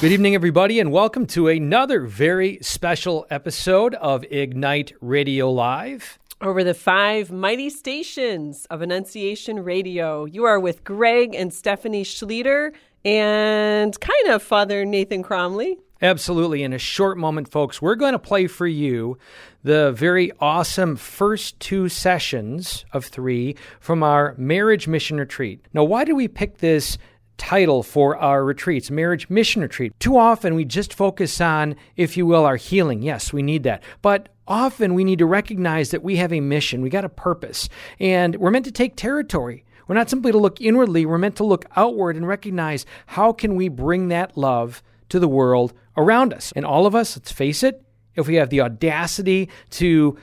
Good evening, everybody, and welcome to another very special episode of Ignite Radio Live. Over the five mighty stations of Annunciation Radio, you are with Greg and Stephanie Schleter and kind of Father Nathan Cromley. Absolutely. In a short moment, folks, we're going to play for you the very awesome first two sessions of three from our Marriage Mission Retreat. Now, why did we pick this title for our retreats, Marriage Mission Retreat? Too often we just focus on, if you will, our healing. Yes, we need that. But often we need to recognize that we have a mission. We got a purpose. And we're meant to take territory. We're not simply to look inwardly. We're meant to look outward and recognize how can we bring that love to the world around us. And all of us, let's face it, if we have the audacity to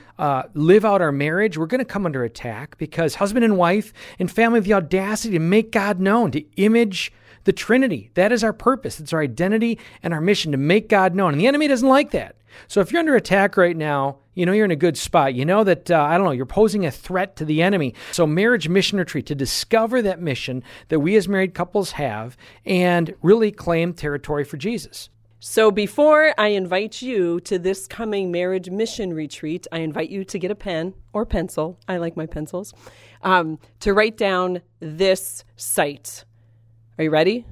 live out our marriage, we're going to come under attack because husband and wife and family have the audacity to make God known, to image the Trinity. That is our purpose. It's our identity and our mission to make God known. And the enemy doesn't like that. So if you're under attack right now, you know you're in a good spot. You know that, you're posing a threat to the enemy. So Marriage Mission Retreat, to discover that mission that we as married couples have and really claim territory for Jesus. So before I invite you to this coming Marriage Mission Retreat, I invite you to get a pen or pencil. I like my pencils. To write down this site. Are you ready?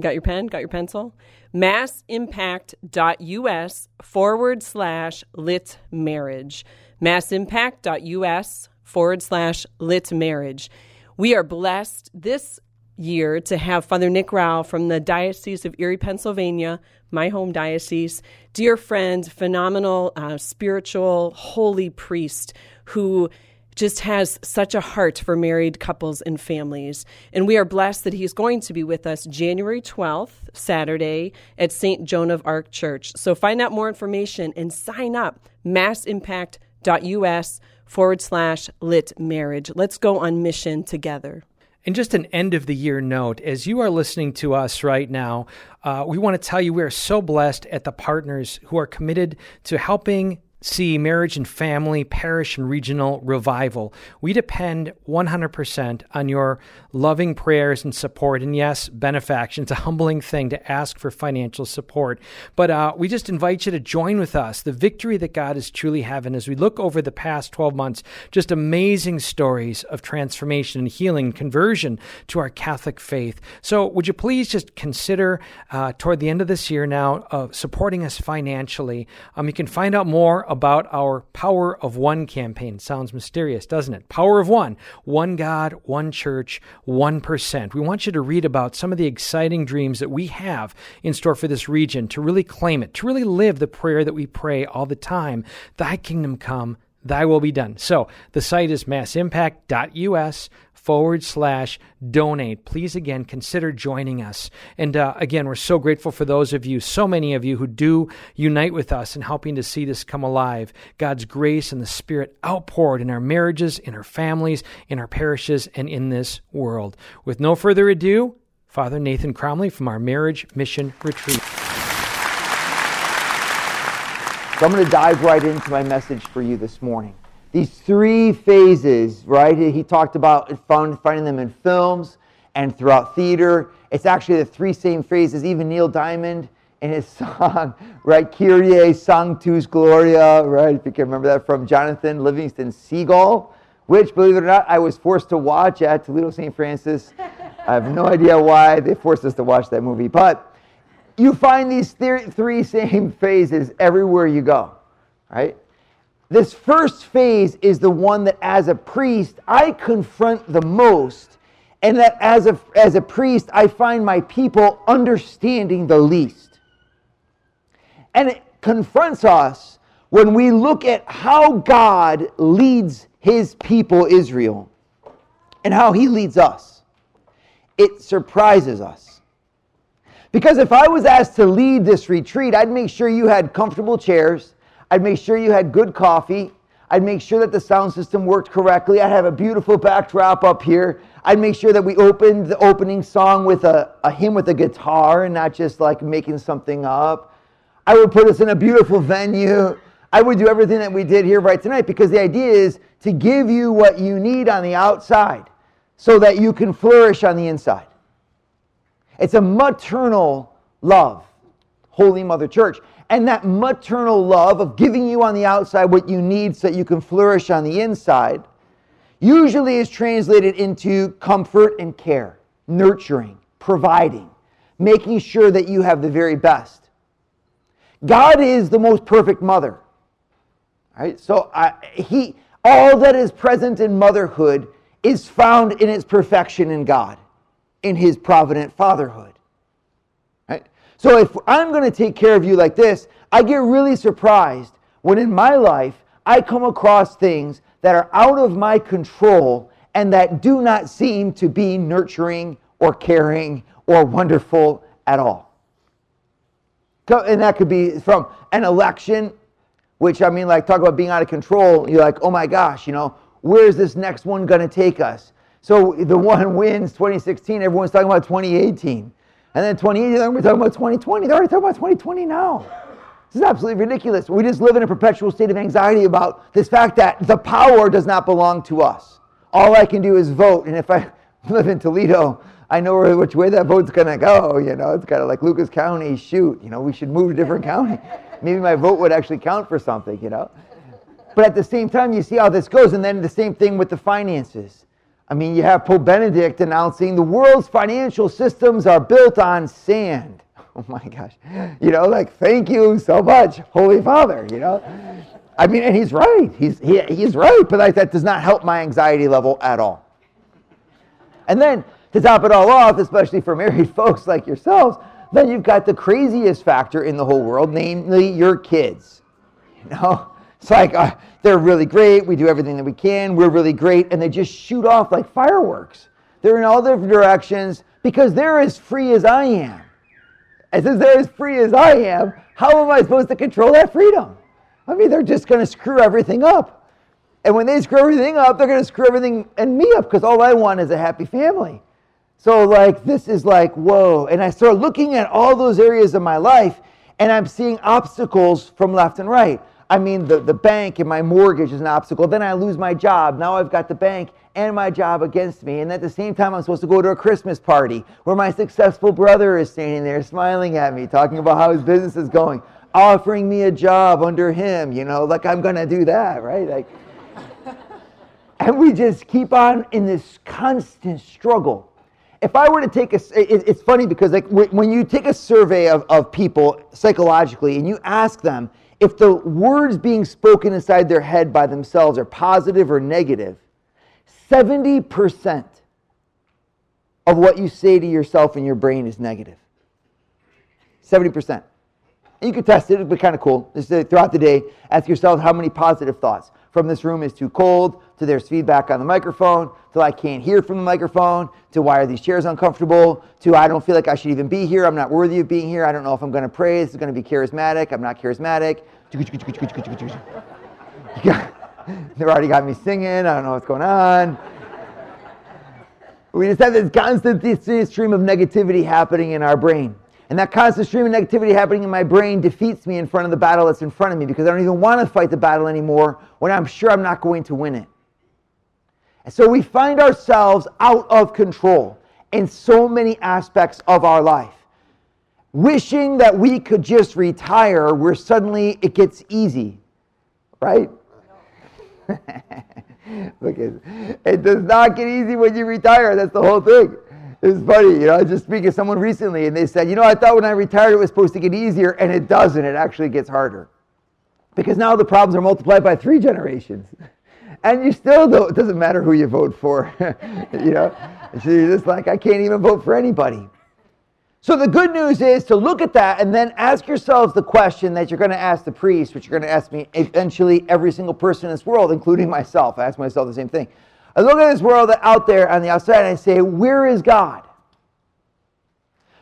Got your pen? Got your pencil? Massimpact.us/lit marriage. Massimpact.us/lit marriage. We are blessed this year to have Father Nick Rao from the Diocese of Erie, Pennsylvania, my home diocese, dear friend, phenomenal, spiritual, holy priest who just has such a heart for married couples and families. And we are blessed that he's going to be with us January 12th, Saturday, at St. Joan of Arc Church. So find out more information and sign up, massimpact.us/lit marriage. Let's go on mission together. And just an end of the year note, as you are listening to us right now, we want to tell you we are so blessed at the partners who are committed to helping see marriage and family, parish and regional revival. We depend 100% on your loving prayers and support. And yes, benefaction. It's a humbling thing to ask for financial support. But we just invite you to join with us. The victory that God is truly having as we look over the past 12 months, just amazing stories of transformation and healing, conversion to our Catholic faith. So would you please just consider toward the end of this year now supporting us financially. You can find out more about our Power of One campaign. Sounds mysterious, doesn't it? Power of One. One God, one church, 1%. We want you to read about some of the exciting dreams that we have in store for this region, to really claim it, to really live the prayer that we pray all the time. Thy kingdom come, thy will be done. So the site is massimpact.us/donate. Please, again, consider joining us. And again, we're so grateful for those of you, so many of you who do unite with us in helping to see this come alive. God's grace and the Spirit outpoured in our marriages, in our families, in our parishes, and in this world. With no further ado, Father Nathan Cromley from our Marriage Mission Retreat. So I'm going to dive right into my message for you this morning. These three phases, right? He talked about finding them in films and throughout theater. It's actually the three same phases. Even Neil Diamond in his song, right? Kyrie Sanctus Gloria, right? If you can remember that, from Jonathan Livingston Seagull, which, believe it or not, I was forced to watch at Toledo St. Francis. I have no idea why they forced us to watch that movie. But you find these three same phases everywhere you go, right? This first phase is the one that as a priest, I confront the most, and that as a priest, I find my people understanding the least. And it confronts us when we look at how God leads his people Israel and how he leads us. It surprises us. Because if I was asked to lead this retreat, I'd make sure you had comfortable chairs, I'd make sure you had good coffee. I'd make sure that the sound system worked correctly. I'd have a beautiful backdrop up here. I'd make sure that we opened the opening song with a hymn with a guitar and not just like making something up. I would put us in a beautiful venue. I would do everything that we did here right tonight, because the idea is to give you what you need on the outside so that you can flourish on the inside. It's a maternal love Holy Mother Church. And that maternal love of giving you on the outside what you need so that you can flourish on the inside usually is translated into comfort and care, nurturing, providing, making sure that you have the very best. God is the most perfect mother. Right? So all that is present in motherhood is found in its perfection in God, in His provident fatherhood. Right? So if I'm going to take care of you like this, I get really surprised when in my life I come across things that are out of my control and that do not seem to be nurturing or caring or wonderful at all. And that could be from an election, which, I mean, like, talk about being out of control. You're like, oh my gosh, you know, where's this next one going to take us? So the one wins 2016, everyone's talking about 2018. And then 2018, we're talking about 2020. They're already talking about 2020 now. This is absolutely ridiculous. We just live in a perpetual state of anxiety about this fact that the power does not belong to us. All I can do is vote. And if I live in Toledo, I know which way that vote's going to go. You know, it's kind of like Lucas County, shoot, you know, we should move to a different county. Maybe my vote would actually count for something, you know. But at the same time, you see how this goes. And then the same thing with the finances. I mean, you have Pope Benedict announcing the world's financial systems are built on sand. Oh my gosh. You know, like, thank you so much, Holy Father, you know. I mean, and he's right. He's right. But like, that does not help my anxiety level at all. And then to top it all off, especially for married folks like yourselves, then you've got the craziest factor in the whole world, namely your kids, you know. It's like, they're really great, we do everything that we can, we're really great, and they just shoot off like fireworks. They're in all different directions because they're as free as I am. And since they're as free as I am, how am I supposed to control that freedom? I mean, they're just going to screw everything up. And when they screw everything up, they're going to screw everything and me up because all I want is a happy family. So like, this is like, whoa. And I start looking at all those areas of my life and I'm seeing obstacles from left and right. I mean, the bank and my mortgage is an obstacle. Then I lose my job. Now I've got the bank and my job against me. And at the same time, I'm supposed to go to a Christmas party where my successful brother is standing there smiling at me, talking about how his business is going, offering me a job under him, you know, like I'm going to do that, right? Like, and we just keep on in this constant struggle. If I were to take it's funny because like when you take a survey of people psychologically and you ask them, if the words being spoken inside their head by themselves are positive or negative, 70% of what you say to yourself in your brain is negative. 70%. And you can test it. It'll be kind of cool. Just throughout the day, ask yourself how many positive thoughts. From this room is too cold, to there's feedback on the microphone, to I can't hear from the microphone, to why are these chairs uncomfortable, to I don't feel like I should even be here, I'm not worthy of being here, I don't know if I'm going to pray, this is going to be charismatic, I'm not charismatic. They've already got me singing, I don't know what's going on. We just have this constant stream of negativity happening in our brain. And that constant stream of negativity happening in my brain defeats me in front of the battle that's in front of me because I don't even want to fight the battle anymore when I'm sure I'm not going to win it. And so we find ourselves out of control in so many aspects of our life. Wishing that we could just retire where suddenly it gets easy, right? Look, it does not get easy when you retire. That's the whole thing. It's funny, you know, I was just speaking to someone recently and they said, you know, I thought when I retired it was supposed to get easier, and it doesn't. It actually gets harder. Because now the problems are multiplied by 3 generations. And you still don't, it doesn't matter who you vote for, you know. So you're just like, I can't even vote for anybody. So the good news is to look at that and then ask yourselves the question that you're going to ask the priest, which you're going to ask me eventually every single person in this world, including myself. I ask myself the same thing. I look at this world out there on the outside and I say, where is God?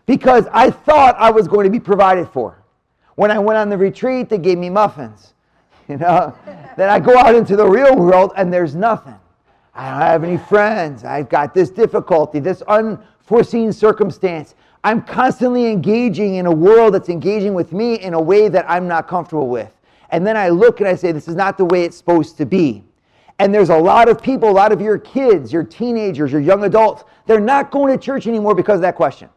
Because I thought I was going to be provided for. When I went on the retreat, they gave me muffins. You know, then I go out into the real world and there's nothing. I don't have any friends. I've got this difficulty, this unforeseen circumstance. I'm constantly engaging in a world that's engaging with me in a way that I'm not comfortable with. And then I look and I say, this is not the way it's supposed to be. And there's a lot of people, a lot of your kids, your teenagers, your young adults, they're not going to church anymore because of that question.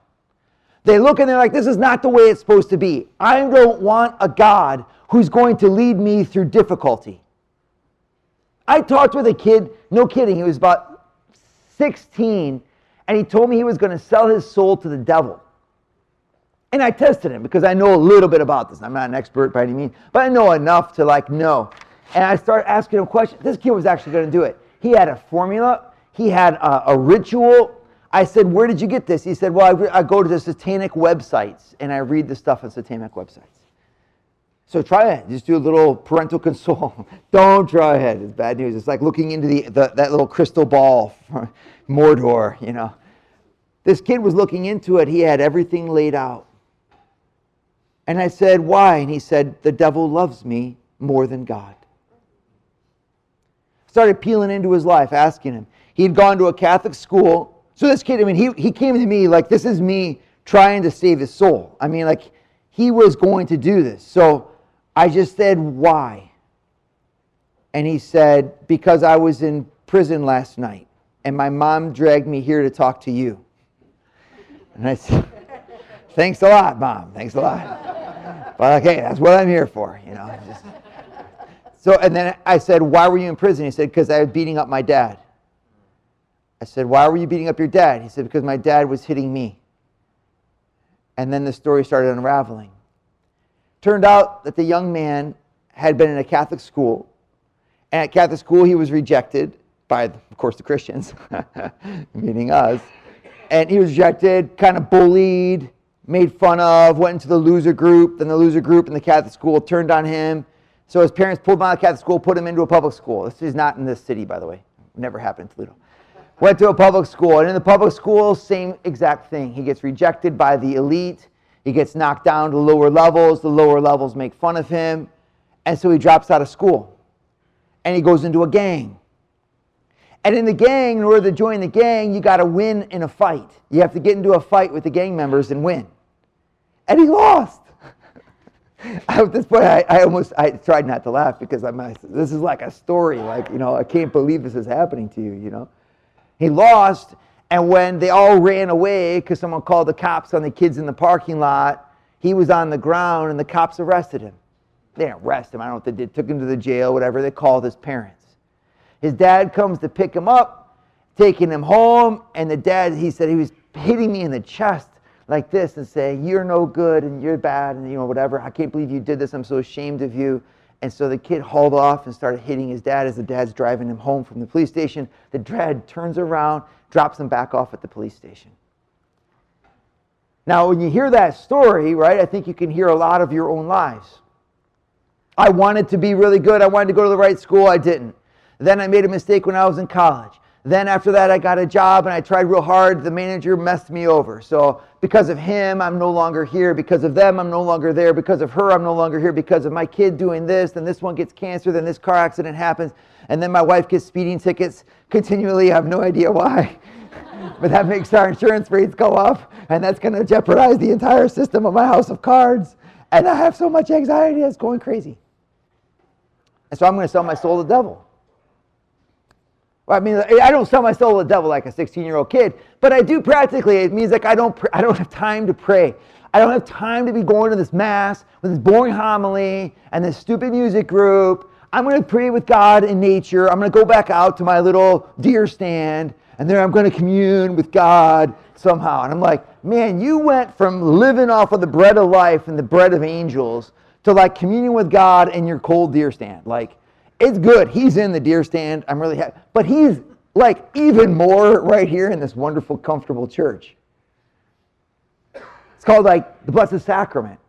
They look and they're like, this is not the way it's supposed to be. I don't want a God who's going to lead me through difficulty. I talked with a kid, no kidding, he was about 16, and he told me he was going to sell his soul to the devil. And I tested him because I know a little bit about this. I'm not an expert by any means, but I know enough to like know. And I started asking him questions. This kid was actually going to do it. He had a formula. He had a ritual. I said, where did you get this? He said, well, I go to the satanic websites, and I read the stuff on satanic websites. So try that. Just do a little parental console. Don't try it. It's bad news. It's like looking into that little crystal ball from Mordor, you know. This kid was looking into it. He had everything laid out. And I said, why? And he said, the devil loves me more than God. Started peeling into his life, asking him. He'd gone to a Catholic school. So this kid, I mean, he came to me like, this is me trying to save his soul. I mean, like, he was going to do this. So I just said, why? And he said, because I was in prison last night, and my mom dragged me here to talk to you. And I said, thanks a lot, Mom. Thanks a lot. But, okay, that's what I'm here for, you know. Just. So, and then I said, why were you in prison? He said, because I was beating up my dad. I said, why were you beating up your dad? He said, because my dad was hitting me. And then the story started unraveling. Turned out that the young man had been in a Catholic school. And at Catholic school, he was rejected by, of course, the Christians, meaning us. And he was rejected, kind of bullied, made fun of, went into the loser group. Then the loser group in the Catholic school turned on him. So his parents pulled him out of Catholic school, put him into a public school. This is not in this city, by the way. It never happened in Toledo. Went to a public school, and in the public school, same exact thing. He gets rejected by the elite. He gets knocked down to lower levels. The lower levels make fun of him, and so he drops out of school, and he goes into a gang. And in the gang, in order to join the gang, you got to win in a fight. You have to get into a fight with the gang members and win. And he lost. At this point, I tried not to laugh because this is like a story. Like, you know, I can't believe this is happening to you, you know. He lost, and when they all ran away because someone called the cops on the kids in the parking lot, he was on the ground, and the cops arrested him. They didn't arrest him. I don't know what they did. Took him to the jail, whatever. They called his parents. His dad comes to pick him up, taking him home, and the dad, he said, he was hitting me in the chest like this and saying, you're no good, and you're bad, and you know, whatever. I can't believe you did this. I'm so ashamed of you. And so the kid hauled off and started hitting his dad as the dad's driving him home from the police station. The dad turns around, drops him back off at the police station. Now, when you hear that story, right, I think you can hear a lot of your own lives. I wanted to be really good. I wanted to go to the right school. I didn't. Then I made a mistake when I was in college. Then after that, I got a job, and I tried real hard. The manager messed me over. So because of him, I'm no longer here. Because of them, I'm no longer there. Because of her, I'm no longer here. Because of my kid doing this, then this one gets cancer. Then this car accident happens. And then my wife gets speeding tickets continually. I have no idea why. But that makes our insurance rates go up, and that's going to jeopardize the entire system of my house of cards. And I have so much anxiety, it's going crazy. And so I'm going to sell my soul to the devil. I mean, I don't sell my soul to the devil like a 16-year-old kid, but I do practically. It means like I don't have time to pray. I don't have time to be going to this mass with this boring homily and this stupid music group. I'm going to pray with God in nature. I'm going to go back out to my little deer stand, and there I'm going to commune with God somehow. And I'm like, man, you went from living off of the bread of life and the bread of angels to like communing with God in your cold deer stand. Like, it's good. He's in the deer stand. I'm really happy. But he's like even more right here in this wonderful, comfortable church. It's called like the Blessed Sacrament.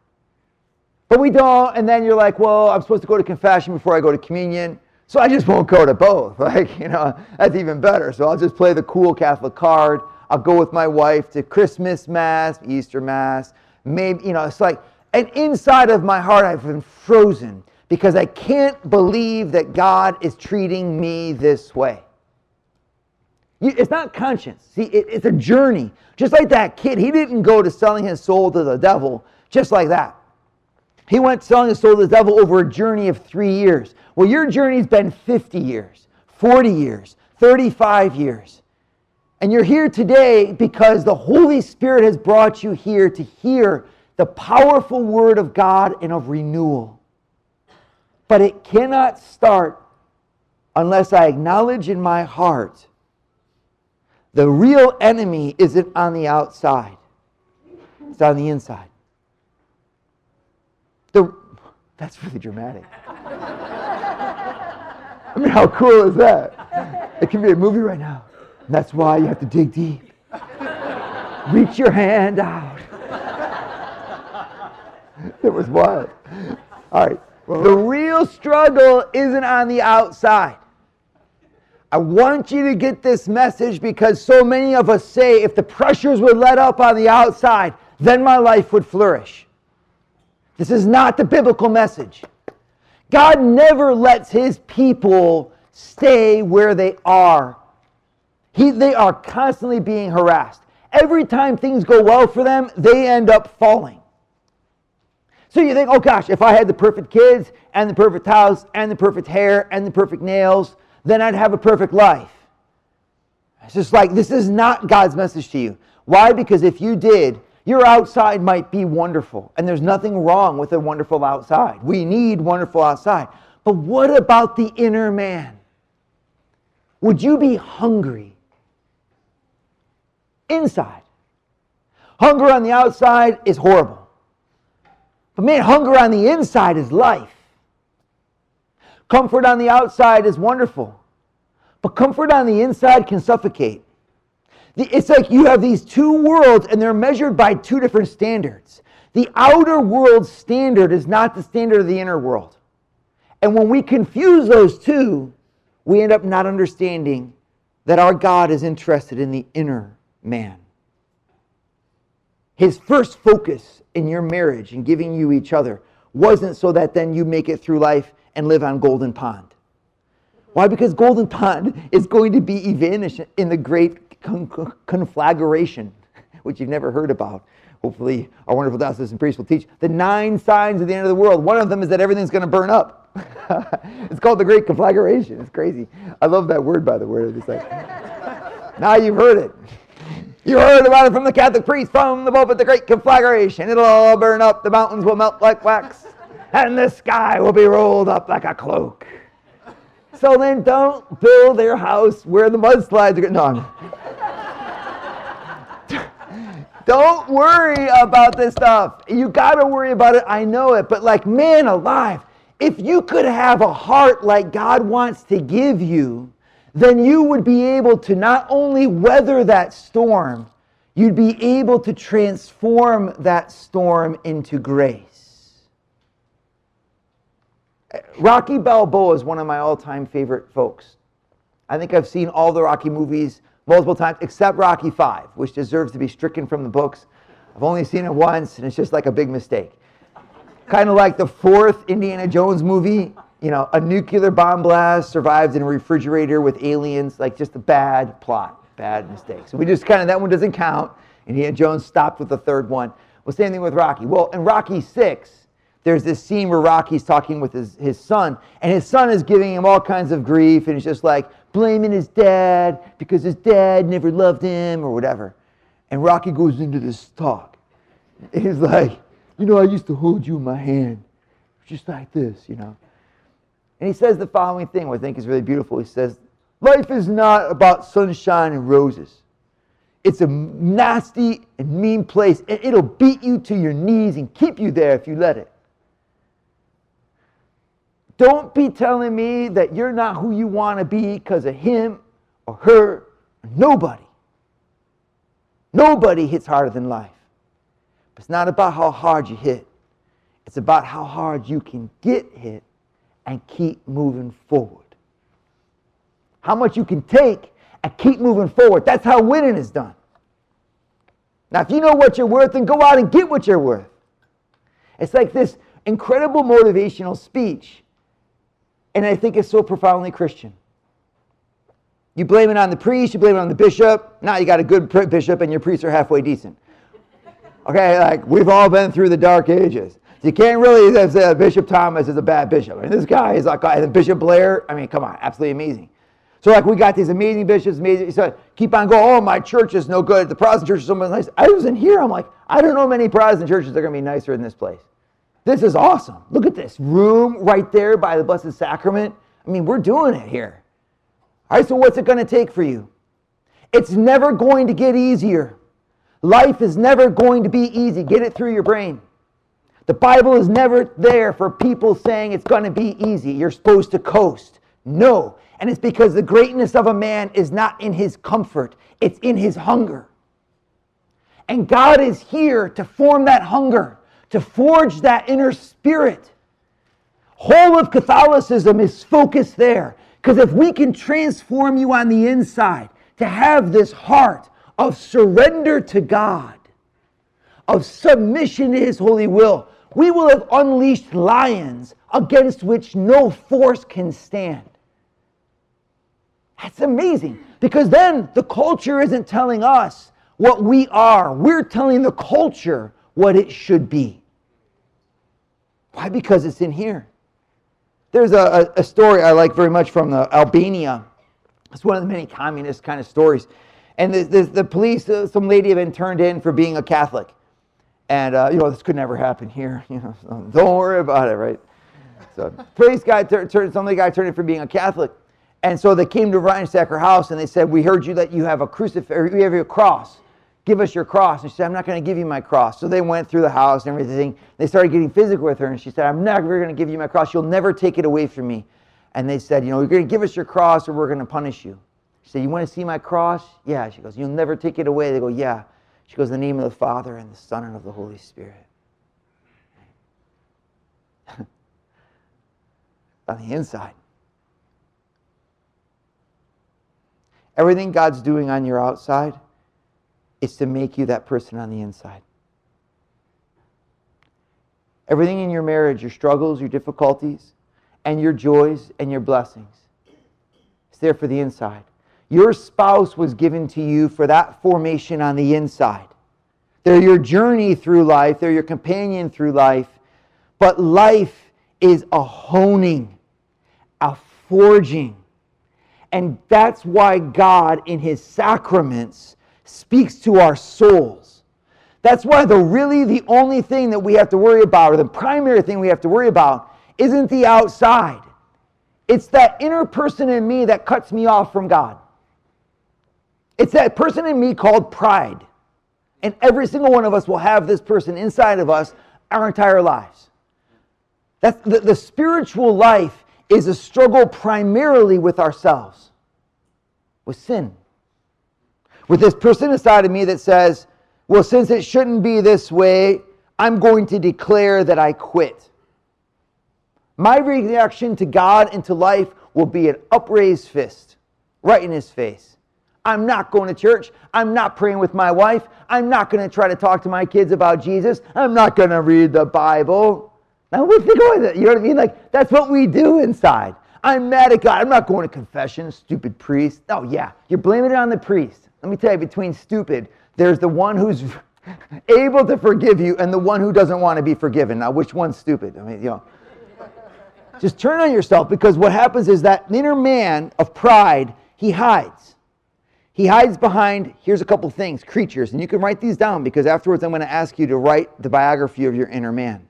But we don't. And then you're like, well, I'm supposed to go to confession before I go to communion. So I just won't go to both. Like, you know, that's even better. So I'll just play the cool Catholic card. I'll go with my wife to Christmas Mass, Easter Mass. Maybe, you know, it's like, and inside of my heart, I've been frozen. Because I can't believe that God is treating me this way. It's not conscience. See, it's a journey. Just like that kid, he didn't go to selling his soul to the devil just like that. He went selling his soul to the devil over a journey of 3 years. Well, your journey's been 50 years, 40 years, 35 years. And you're here today because the Holy Spirit has brought you here to hear the powerful word of God and of renewal. But it cannot start unless I acknowledge in my heart the real enemy isn't on the outside. It's on the inside. That's really dramatic. I mean, how cool is that? It can be a movie right now. And that's why you have to dig deep. Reach your hand out. It was wild. All right. The real struggle isn't on the outside. I want you to get this message because so many of us say, if the pressures would let up on the outside, then my life would flourish. This is not the biblical message. God never lets his people stay where they are. They are constantly being harassed. Every time things go well for them, they end up falling. So you think, oh gosh, if I had the perfect kids, and the perfect house, and the perfect hair, and the perfect nails, then I'd have a perfect life. It's just like, this is not God's message to you. Why? Because if you did, your outside might be wonderful. And there's nothing wrong with a wonderful outside. We need wonderful outside. But what about the inner man? Would you be hungry? Inside. Hunger on the outside is horrible. But man, hunger on the inside is life. Comfort on the outside is wonderful. But comfort on the inside can suffocate. It's like you have these two worlds and they're measured by two different standards. The outer world's standard is not the standard of the inner world. And when we confuse those two, we end up not understanding that our God is interested in the inner man. His first focus in your marriage and giving you each other wasn't so that then you make it through life and live on Golden Pond. Why? Because Golden Pond is going to be evanished in the great conflagration, which you've never heard about. Hopefully our wonderful diocese and priest will teach the 9 signs of the end of the world. One of them is that everything's going to burn up. It's called the great conflagration. It's crazy. I love that word, by the way. It's like, now you've heard it. You heard about it from the Catholic priest, from the Pope, at the great conflagration. It'll all burn up. The mountains will melt like wax. And the sky will be rolled up like a cloak. So then don't build your house where the mudslides are going. No. Don't worry about this stuff. You got to worry about it. I know it. But like, man alive, if you could have a heart like God wants to give you, then you would be able to not only weather that storm, you'd be able to transform that storm into grace. Rocky Balboa is one of my all-time favorite folks. I think I've seen all the Rocky movies multiple times, except Rocky V, which deserves to be stricken from the books. I've only seen it once, and it's just like a big mistake. Kind of like the 4th Indiana Jones movie. You know, a nuclear bomb blast, survives in a refrigerator with aliens, like just a bad plot, bad mistakes. So we just kind of, that one doesn't count. Indiana Jones stopped with the 3rd one. Well, same thing with Rocky. Well, in Rocky 6, there's this scene where Rocky's talking with his son, and his son is giving him all kinds of grief, and it's just like blaming his dad because his dad never loved him or whatever. And Rocky goes into this talk. He's like, you know, I used to hold you in my hand, just like this, you know. And he says the following thing, which I think is really beautiful. He says, life is not about sunshine and roses. It's a nasty and mean place, and it'll beat you to your knees and keep you there if you let it. Don't be telling me that you're not who you want to be because of him or her or nobody. Nobody hits harder than life. But it's not about how hard you hit. It's about how hard you can get hit and keep moving forward. How much you can take and keep moving forward. That's how winning is done. Now, if you know what you're worth, then go out and get what you're worth. It's like this incredible motivational speech, and I think it's so profoundly Christian. You blame it on the priest, you blame it on the bishop. Now you got a good bishop and your priests are halfway decent. Okay, like we've all been through the dark ages. You can't really say Bishop Thomas is a bad bishop. I mean, this guy is like, and Bishop Blair, I mean, come on, absolutely amazing. So like we got these amazing bishops, amazing. So keep on going. Oh, my church is no good. The Protestant church is so much nicer. I was in here. I'm like, I don't know many Protestant churches that are going to be nicer than this place. This is awesome. Look at this room right there by the Blessed Sacrament. I mean, we're doing it here. All right. So what's it going to take for you? It's never going to get easier. Life is never going to be easy. Get it through your brain. The Bible is never there for people saying it's going to be easy. You're supposed to coast. No. And it's because the greatness of a man is not in his comfort. It's in his hunger. And God is here to form that hunger, to forge that inner spirit. Whole of Catholicism is focused there. Because if we can transform you on the inside to have this heart of surrender to God, of submission to His holy will, we will have unleashed lions against which no force can stand. That's amazing, because then the culture isn't telling us what we are. We're telling the culture what it should be. Why? Because it's in here. There's a story I like very much from Albania. It's one of the many communist kind of stories. And the police, some lady had been turned in for being a Catholic. And, you know, this could never happen here. You know, so don't worry about it, right? So police guy turned in for being a Catholic. And so they came to ransack her house and they said, we heard you that you have a crucifix, or you have your cross. Give us your cross. And she said, I'm not going to give you my cross. So they went through the house and everything. They started getting physical with her. And she said, I'm not going to give you my cross. You'll never take it away from me. And they said, you know, you're going to give us your cross or we're going to punish you. She said, you want to see my cross? Yeah. She goes, you'll never take it away. They go, yeah. She goes, in the name of the Father and the Son and of the Holy Spirit. On the inside. Everything God's doing on your outside is to make you that person on the inside. Everything in your marriage, your struggles, your difficulties, and your joys and your blessings, it's there for the inside. Your spouse was given to you for that formation on the inside. They're your journey through life. They're your companion through life. But life is a honing, a forging. And that's why God, in His sacraments, speaks to our souls. That's why the only thing that we have to worry about, or the primary thing we have to worry about, isn't the outside. It's that inner person in me that cuts me off from God. It's that person in me called pride. And every single one of us will have this person inside of us our entire lives. That's the spiritual life is a struggle primarily with ourselves, with sin, with this person inside of me that says, well, since it shouldn't be this way, I'm going to declare that I quit. My reaction to God and to life will be an upraised fist right in His face. I'm not going to church. I'm not praying with my wife. I'm not going to try to talk to my kids about Jesus. I'm not going to read the Bible. Now, what's the going with it? You know what I mean? Like, that's what we do inside. I'm mad at God. I'm not going to confession, stupid priest. Oh, yeah. You're blaming it on the priest. Let me tell you, between stupid, there's the one who's able to forgive you and the one who doesn't want to be forgiven. Now, which one's stupid? I mean, you know. Just turn on yourself, because what happens is that inner man of pride, he hides. He hides behind, here's a couple things, creatures. And you can write these down, because afterwards I'm going to ask you to write the biography of your inner man.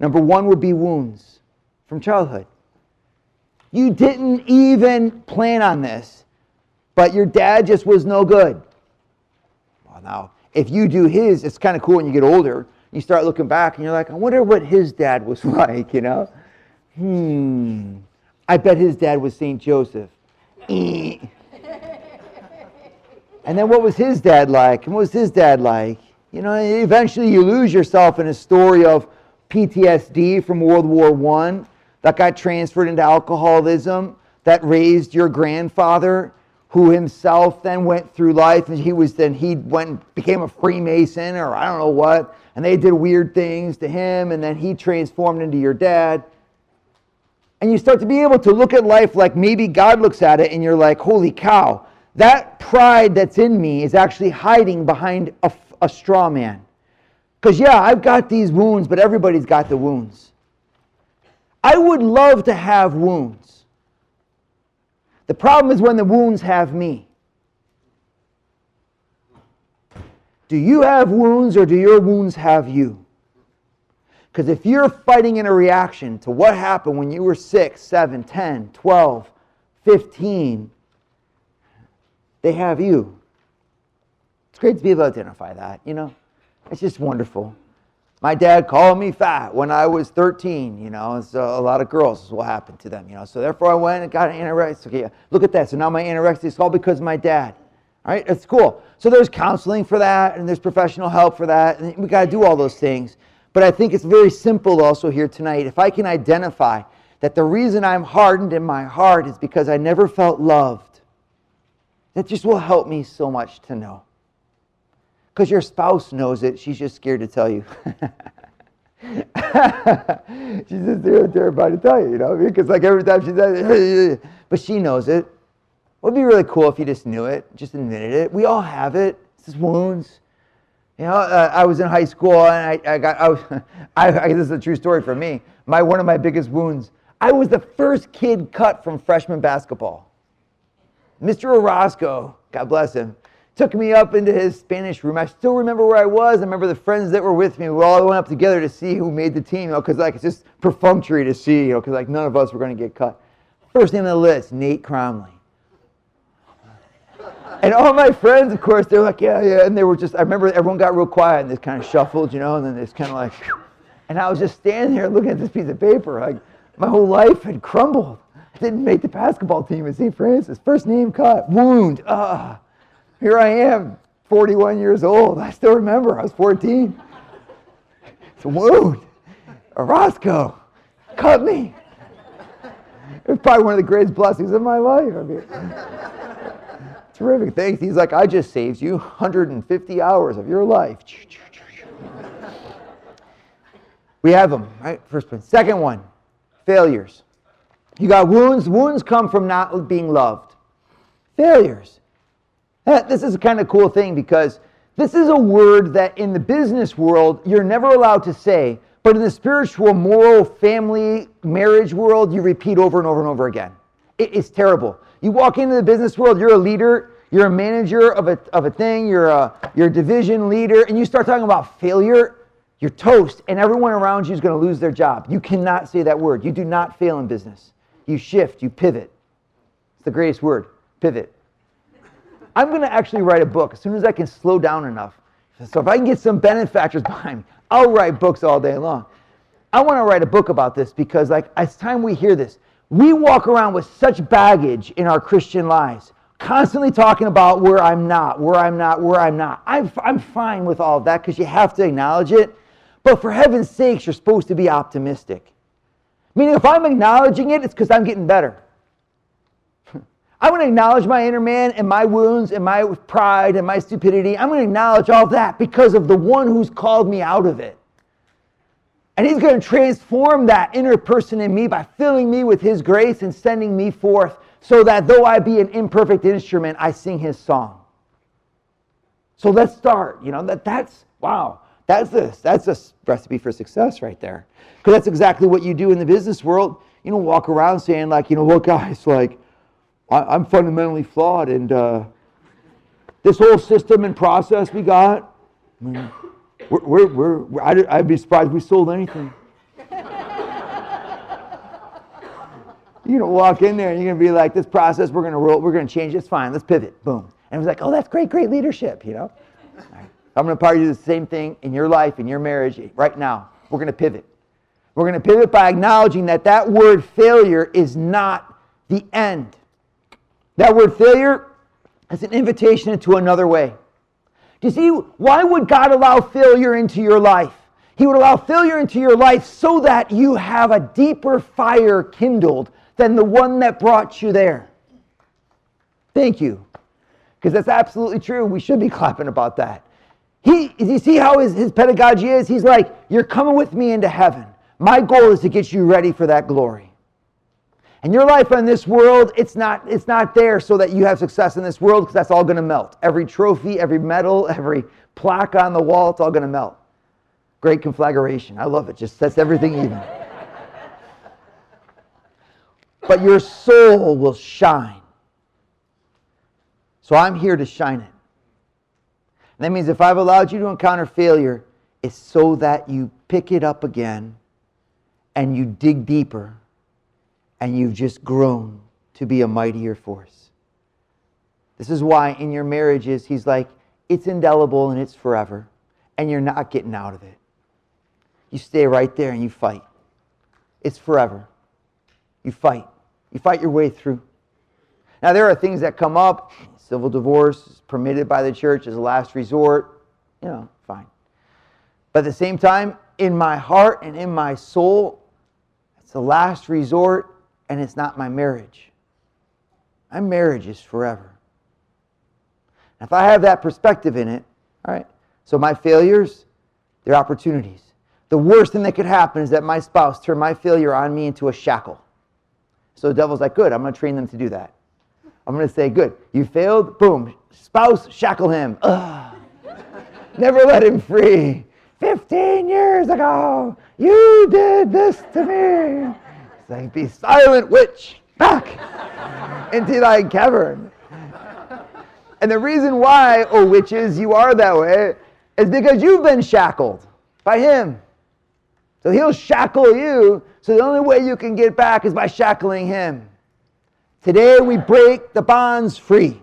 Number one would be wounds from childhood. You didn't even plan on this, but your dad just was no good. Well, now, if you do his, it's kind of cool when you get older. You start looking back and you're like, I wonder what his dad was like, you know? I bet his dad was St. Joseph. And then what was his dad like? And what was his dad like? You know, eventually you lose yourself in a story of PTSD from World War I that got transferred into alcoholism, that raised your grandfather, who himself then went through life, and he became a Freemason, or I don't know what, and they did weird things to him, and then he transformed into your dad. And you start to be able to look at life like maybe God looks at it, and you're like, holy cow, that pride that's in me is actually hiding behind a straw man. Because, yeah, I've got these wounds, but everybody's got the wounds. I would love to have wounds. The problem is when the wounds have me. Do you have wounds or do your wounds have you? Because if you're fighting in a reaction to what happened when you were 6, 7, 10, 12, 15, they have you. It's great to be able to identify that, you know. It's just wonderful. My dad called me fat when I was 13, you know. So a lot of girls is what happened to them, you know. So therefore I went and got an anorexia. Okay, look at that. So now my anorexia is all because of my dad. All right, that's cool. So there's counseling for that, and there's professional help for that, and we got to do all those things. But I think it's very simple also here tonight. If I can identify that the reason I'm hardened in my heart is because I never felt loved, that just will help me so much to know. Because your spouse knows it, she's just scared to tell you. She's just terrified to tell you, you know, because like every time she says it, but she knows it. It would be really cool if you just knew it, just admitted it. We all have it. It's just wounds. You know, I was in high school, and I this is a true story for me. One of my biggest wounds, I was the first kid cut from freshman basketball. Mr. Orozco, God bless him, took me up into his Spanish room. I still remember where I was. I remember the friends that were with me. We all went up together to see who made the team, because, you know, it's just perfunctory to see, you know, because, like, none of us were going to get cut. First name on the list, Nate Cromley. And all my friends, of course, they were like, yeah, yeah. And they were just, I remember everyone got real quiet and they kind of shuffled, you know, and then they just kind of like, whew. And I was just standing there looking at this piece of paper. Like, my whole life had crumbled. I didn't make the basketball team at St. Francis. First name cut, wound. Here I am, 41 years old. I still remember, I was 14. It's a wound. Orozco cut me. It was probably one of the greatest blessings of my life. I mean, terrific, thanks. He's like, I just saved you 150 hours of your life. We have them, right? First one. Second one, failures. You got wounds. Wounds come from not being loved. Failures. This is a kind of cool thing, because this is a word that in the business world, you're never allowed to say, but in the spiritual, moral, family, marriage world, you repeat over and over and over again. It's terrible. You walk into the business world, you're a leader, you're a manager of a thing, you're a division leader, and you start talking about failure, you're toast, and everyone around you is going to lose their job. You cannot say that word. You do not fail in business. You shift, you pivot. It's the greatest word, pivot. I'm going to actually write a book as soon as I can slow down enough. So if I can get some benefactors behind me, I'll write books all day long. I want to write a book about this, because like it's time we hear this. We walk around with such baggage in our Christian lives, constantly talking about where I'm not, where I'm not, where I'm not. I'm fine with all of that, because you have to acknowledge it. But for heaven's sakes, you're supposed to be optimistic. Meaning, if I'm acknowledging it, it's because I'm getting better. I'm going to acknowledge my inner man and my wounds and my pride and my stupidity. I'm going to acknowledge all that because of the one who's called me out of it. And he's going to transform that inner person in me by filling me with his grace and sending me forth, so that though I be an imperfect instrument, I sing his song. So let's start. You know, that's, wow, that's a recipe for success right there. Because that's exactly what you do in the business world. You don't walk around saying like, you know, well, guys, like, I'm fundamentally flawed, and this whole system and process we got, I mean, I'd be surprised if we sold anything. You're gonna walk in there and you're gonna be like, this process, we're gonna roll, we're gonna change, it's fine, let's pivot, boom. And it was like, oh, that's great, great leadership, you know? Right. I'm gonna probably do the same thing in your life, in your marriage, right now. We're gonna pivot. We're gonna pivot by acknowledging that that word failure is not the end. That word failure is an invitation into another way. Do you see, why would God allow failure into your life? He would allow failure into your life so that you have a deeper fire kindled than the one that brought you there. Thank you. Because that's absolutely true. We should be clapping about that. You see how his pedagogy is? He's like, you're coming with me into heaven. My goal is to get you ready for that glory. And your life in this world, it's not there so that you have success in this world, because that's all going to melt. Every trophy, every medal, every plaque on the wall, it's all going to melt. Great conflagration. I love it. Just sets everything even. But your soul will shine. So I'm here to shine it. That means if I've allowed you to encounter failure, it's so that you pick it up again and you dig deeper and you've just grown to be a mightier force. This is why in your marriages, he's like, it's indelible and it's forever and you're not getting out of it. You stay right there and you fight. It's forever. You fight. You fight your way through. Now, there are things that come up. Civil divorce is permitted by the church as a last resort. You know, fine. But at the same time, in my heart and in my soul, it's a last resort and it's not my marriage. My marriage is forever. Now, if I have that perspective in it, all right, so my failures, they're opportunities. The worst thing that could happen is that my spouse turned my failure on me into a shackle. So the devil's like, good, I'm going to train them to do that. I'm going to say, good, you failed, boom, spouse, shackle him. Ugh. Never let him free. 15 years ago, you did this to me. It's like, be silent, witch, back into thy cavern. And the reason why, oh witches, you are that way is because you've been shackled by him. So he'll shackle you, so the only way you can get back is by shackling him. Today we break the bonds free.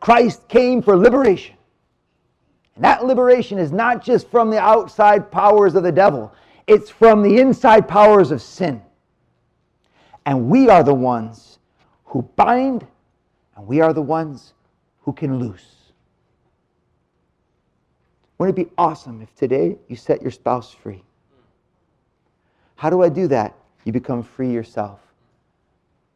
Christ came for liberation. And that liberation is not just from the outside powers of the devil. It's from the inside powers of sin. And we are the ones who bind, and we are the ones who can loose. Wouldn't it be awesome if today you set your spouse free? How do I do that? You become free yourself.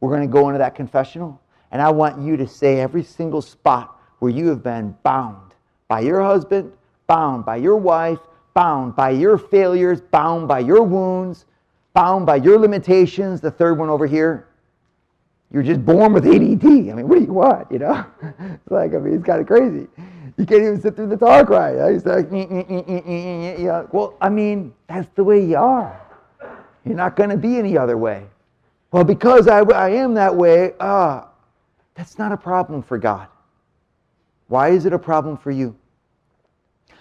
We're going to go into that confessional, and I want you to say every single spot where you have been bound by your husband, bound by your wife, bound by your failures, bound by your wounds, bound by your limitations. The third one over here, you're just born with ADD. I mean, what do you want, you know? It's like, I mean, it's kind of crazy. You can't even sit through the talk right. It's like, yeah. Well, I mean, that's the way you are. You're not going to be any other way. Well, because I am that way, that's not a problem for God. Why is it a problem for you?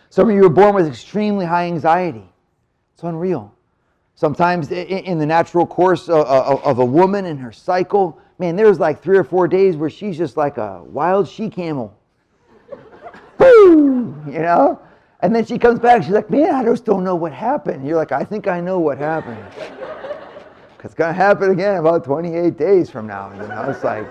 Some of you were born with extremely high anxiety. It's unreal. Sometimes in the natural course of a woman in her cycle, man, there's like 3 or 4 days where she's just like a wild she-camel. Boom! You know? And then she comes back, she's like, man, I just don't know what happened. And you're like, I think I know what happened. It's going to happen again about 28 days from now. You know, it's like,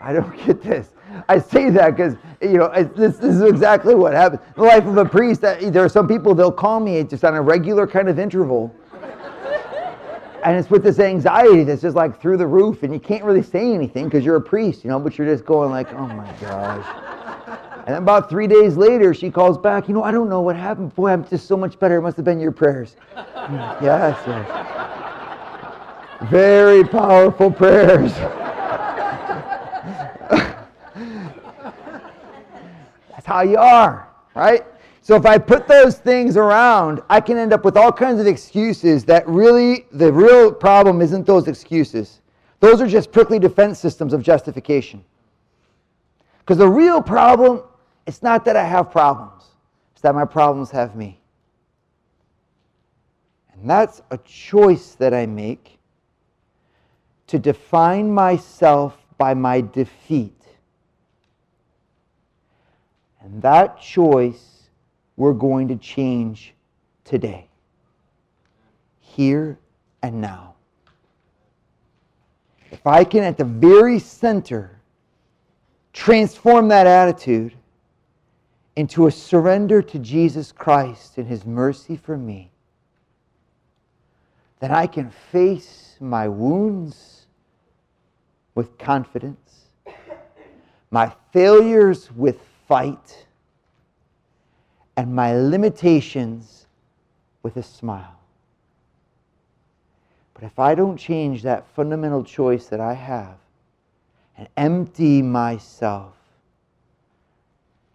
I don't get this. I say that because, you know, this is exactly what happens. The life of a priest, there are some people, they'll call me just on a regular kind of interval. And it's with this anxiety that's just like through the roof, and you can't really say anything because you're a priest, you know, but you're just going like, oh my gosh. And then about 3 days later, she calls back, you know, I don't know what happened. Boy, I'm just so much better. It must have been your prayers. Yes, yes. Very powerful prayers. That's how you are, right? So if I put those things around, I can end up with all kinds of excuses that really, the real problem isn't those excuses. Those are just prickly defense systems of justification. Because the real problem, it's not that I have problems. It's that my problems have me. And that's a choice that I make. To define myself by my defeat. And that choice we're going to change today. Here and now. If I can, at the very center, transform that attitude into a surrender to Jesus Christ and His mercy for me, then I can face my wounds with confidence, my failures with fight, and my limitations with a smile. But if I don't change that fundamental choice that I have and empty myself,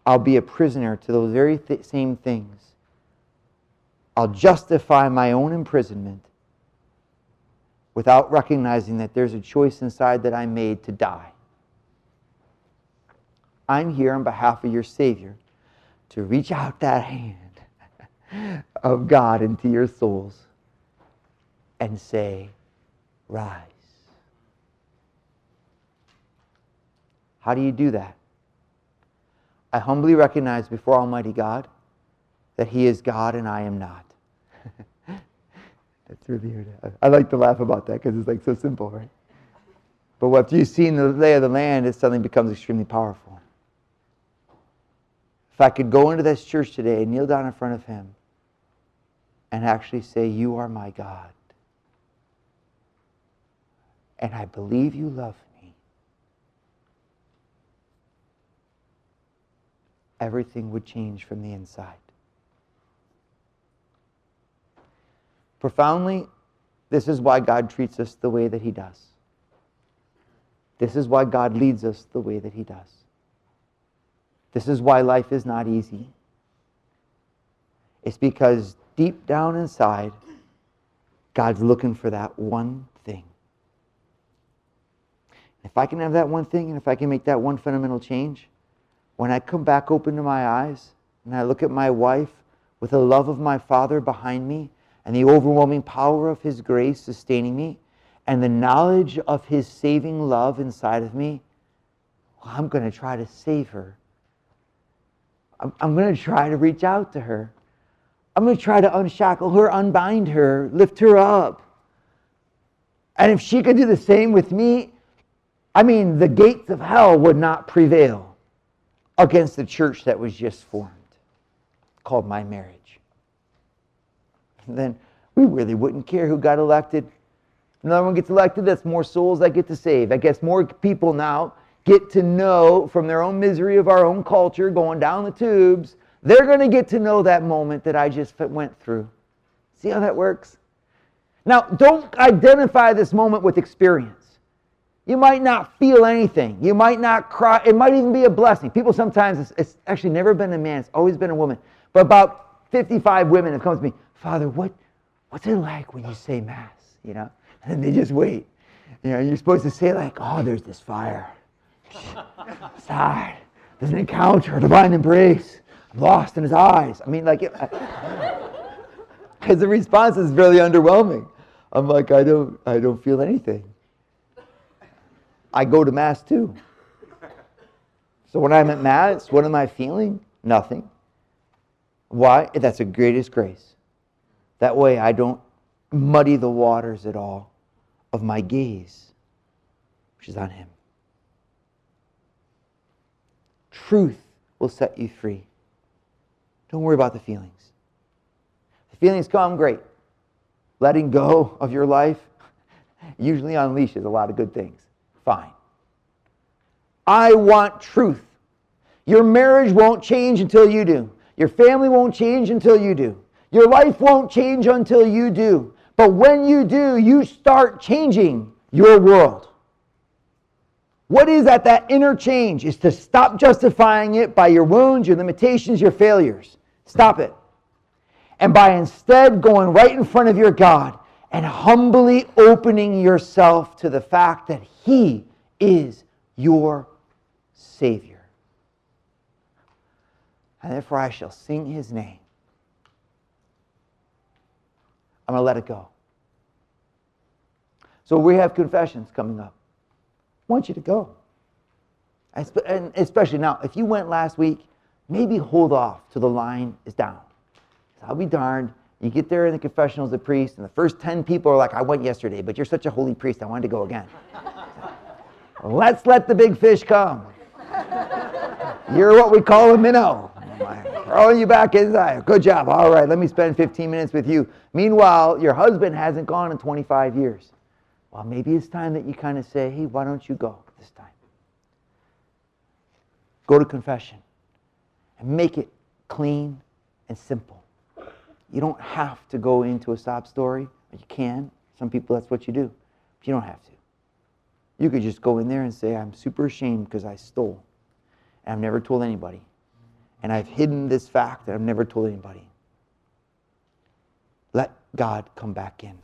I'll be a prisoner to those very same things. I'll justify my own imprisonment without recognizing that there's a choice inside that I made to die. I'm here on behalf of your Savior to reach out that hand of God into your souls and say, rise. How do you do that? I humbly recognize before Almighty God that He is God and I am not. That's really, I like to laugh about that because it's like so simple, right? But what you see in the lay of the land, it suddenly becomes extremely powerful. If I could go into this church today and kneel down in front of Him and actually say, you are my God. And I believe you love me. Everything would change from the inside. Profoundly, this is why God treats us the way that He does. This is why God leads us the way that He does. This is why life is not easy. It's because deep down inside, God's looking for that one thing. If I can have that one thing, and if I can make that one fundamental change, when I come back open to my eyes, and I look at my wife with the love of my Father behind me, and the overwhelming power of His grace sustaining me, and the knowledge of His saving love inside of me, well, I'm going to try to save her. I'm going to try to reach out to her. I'm going to try to unshackle her, unbind her, lift her up. And if she could do the same with me, I mean, the gates of hell would not prevail against the church that was just formed, called my marriage. And then we really wouldn't care who got elected. Another one gets elected, that's more souls I get to save. I guess more people now get to know from their own misery of our own culture going down the tubes. They're going to get to know that moment that I just went through. See how that works? Now, don't identify this moment with experience. You might not feel anything. You might not cry. It might even be a blessing. People sometimes, it's actually never been a man. It's always been a woman. But about 55 women have come to me, Father, what's it like when you say Mass, you know? And they just wait. You know, you're supposed to say like, oh, there's this fire. It's hard. There's an encounter, a divine embrace. I'm lost in His eyes. I mean, like, because the response is really underwhelming. I'm like, I don't feel anything. I go to Mass too. So when I'm at Mass, what am I feeling? Nothing. Why? That's the greatest grace. That way I don't muddy the waters at all of my gaze, which is on Him. Truth will set you free. Don't worry about the feelings. The feelings come, great. Letting go of your life usually unleashes a lot of good things. Fine. I want truth. Your marriage won't change until you do. Your family won't change until you do. Your life won't change until you do. But when you do, you start changing your world. What is at that inner change is to stop justifying it by your wounds, your limitations, your failures. Stop it. And by instead going right in front of your God and humbly opening yourself to the fact that He is your Savior. And therefore I shall sing His name. I'm going to let it go. So we have confessions coming up. I want you to go. And especially now, if you went last week, maybe hold off till the line is down. So I'll be darned. You get there in the confessionals, the priest, and the first 10 people are like, I went yesterday, but you're such a holy priest, I wanted to go again. Let's let the big fish come. You're what we call a minnow. Throwing you back inside. Good job. All right, let me spend 15 minutes with you. Meanwhile, your husband hasn't gone in 25 years. Well, maybe it's time that you kind of say, hey, why don't you go this time? Go to confession and make it clean and simple. You don't have to go into a sob story. You can. Some people, that's what you do. But you don't have to. You could just go in there and say, I'm super ashamed because I stole. And I've never told anybody. And I've hidden this fact that I've never told anybody. Let God come back in.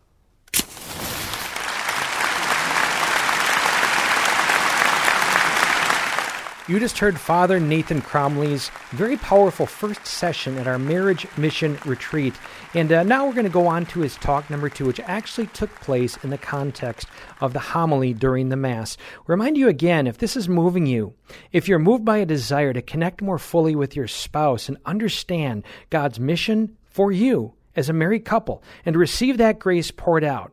You just heard Father Nathan Cromley's very powerful first session at our Marriage Mission Retreat. And now we're going to go on to his talk number two, which actually took place in the context of the homily during the Mass. Remind you again, if this is moving you, if you're moved by a desire to connect more fully with your spouse and understand God's mission for you as a married couple and to receive that grace poured out,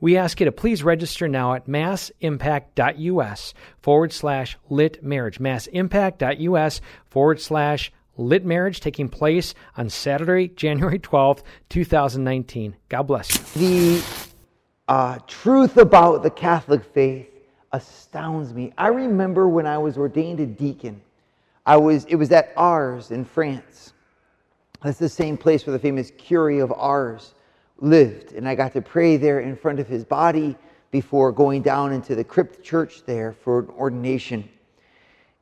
we ask you to please register now at massimpact.us/lit marriage, massimpact.us/lit marriage, taking place on Saturday, January 12th, 2019. God bless you. The truth about the Catholic faith astounds me. I remember when I was ordained a deacon, it was at Ars in France. That's the same place where the famous Curie of Ars lived, and I got to pray there in front of his body before going down into the crypt church there for an ordination.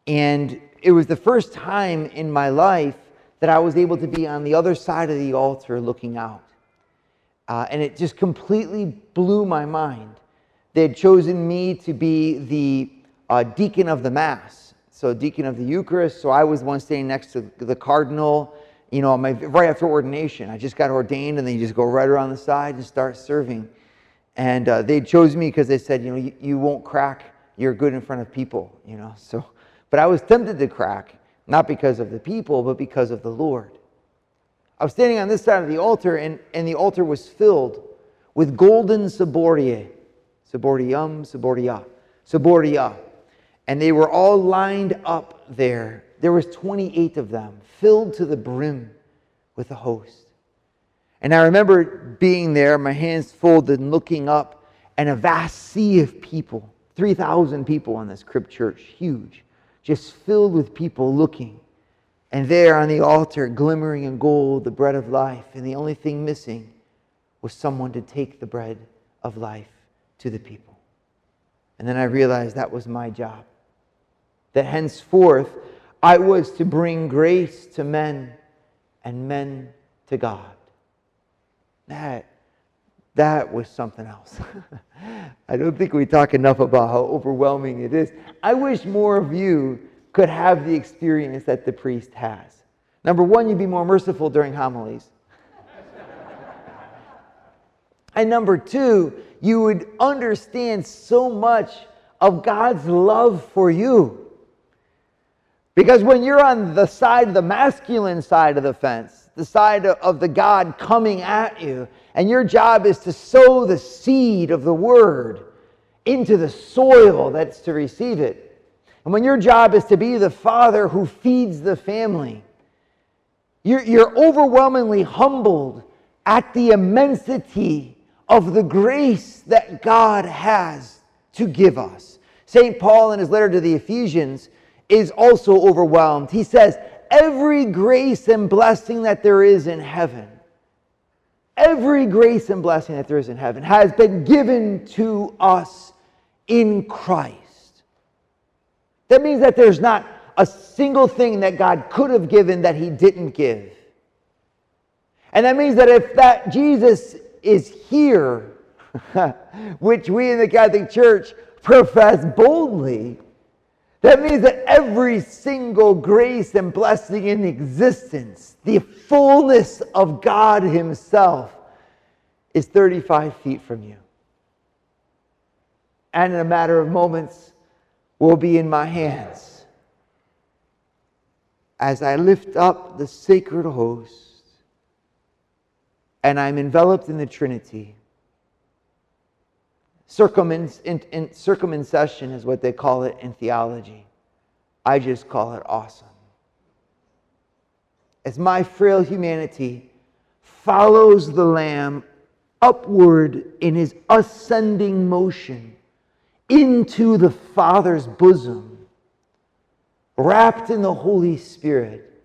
And it was the first time in my life that I was able to be on the other side of the altar looking out. And it just completely blew my mind. They had chosen me to be the deacon of the Mass, so deacon of the Eucharist. So I was the one standing next to the cardinal. You know, right after ordination, I just got ordained, and then you just go right around the side and start serving. And they chose me because they said, you know, you won't crack. You're good in front of people, you know. So, but I was tempted to crack, not because of the people, but because of the Lord. I was standing on this side of the altar, and the altar was filled with golden ciboria, ciboria, and they were all lined up there. There was 28 of them, filled to the brim with the host. And I remember being there, my hands folded and looking up, and a vast sea of people, 3,000 people in this crypt church, huge, just filled with people looking. And there on the altar, glimmering in gold, the bread of life, and the only thing missing was someone to take the bread of life to the people. And then I realized that was my job, that henceforth, I was to bring grace to men and men to God. That was something else. I don't think we talk enough about how overwhelming it is. I wish more of you could have the experience that the priest has. Number one, you'd be more merciful during homilies. And number two, you would understand so much of God's love for you. Because when you're on the side, the masculine side of the fence, the side of the God coming at you, and your job is to sow the seed of the word into the soil that's to receive it. And when your job is to be the father who feeds the family, you're overwhelmingly humbled at the immensity of the grace that God has to give us. St. Paul, in his letter to the Ephesians, is also overwhelmed. He says, every grace and blessing that there is in heaven, every grace and blessing that there is in heaven has been given to us in Christ. That means that there's not a single thing that God could have given that he didn't give. And that means that if that Jesus is here, which we in the Catholic Church profess boldly, that means that every single grace and blessing in existence, the fullness of God himself, is 35 feet from you. And in a matter of moments, will be in my hands. As I lift up the sacred host, and I'm enveloped in the Trinity. Circumcision is what they call it in theology. I just call it awesome. As my frail humanity follows the Lamb upward in his ascending motion into the Father's bosom, wrapped in the Holy Spirit,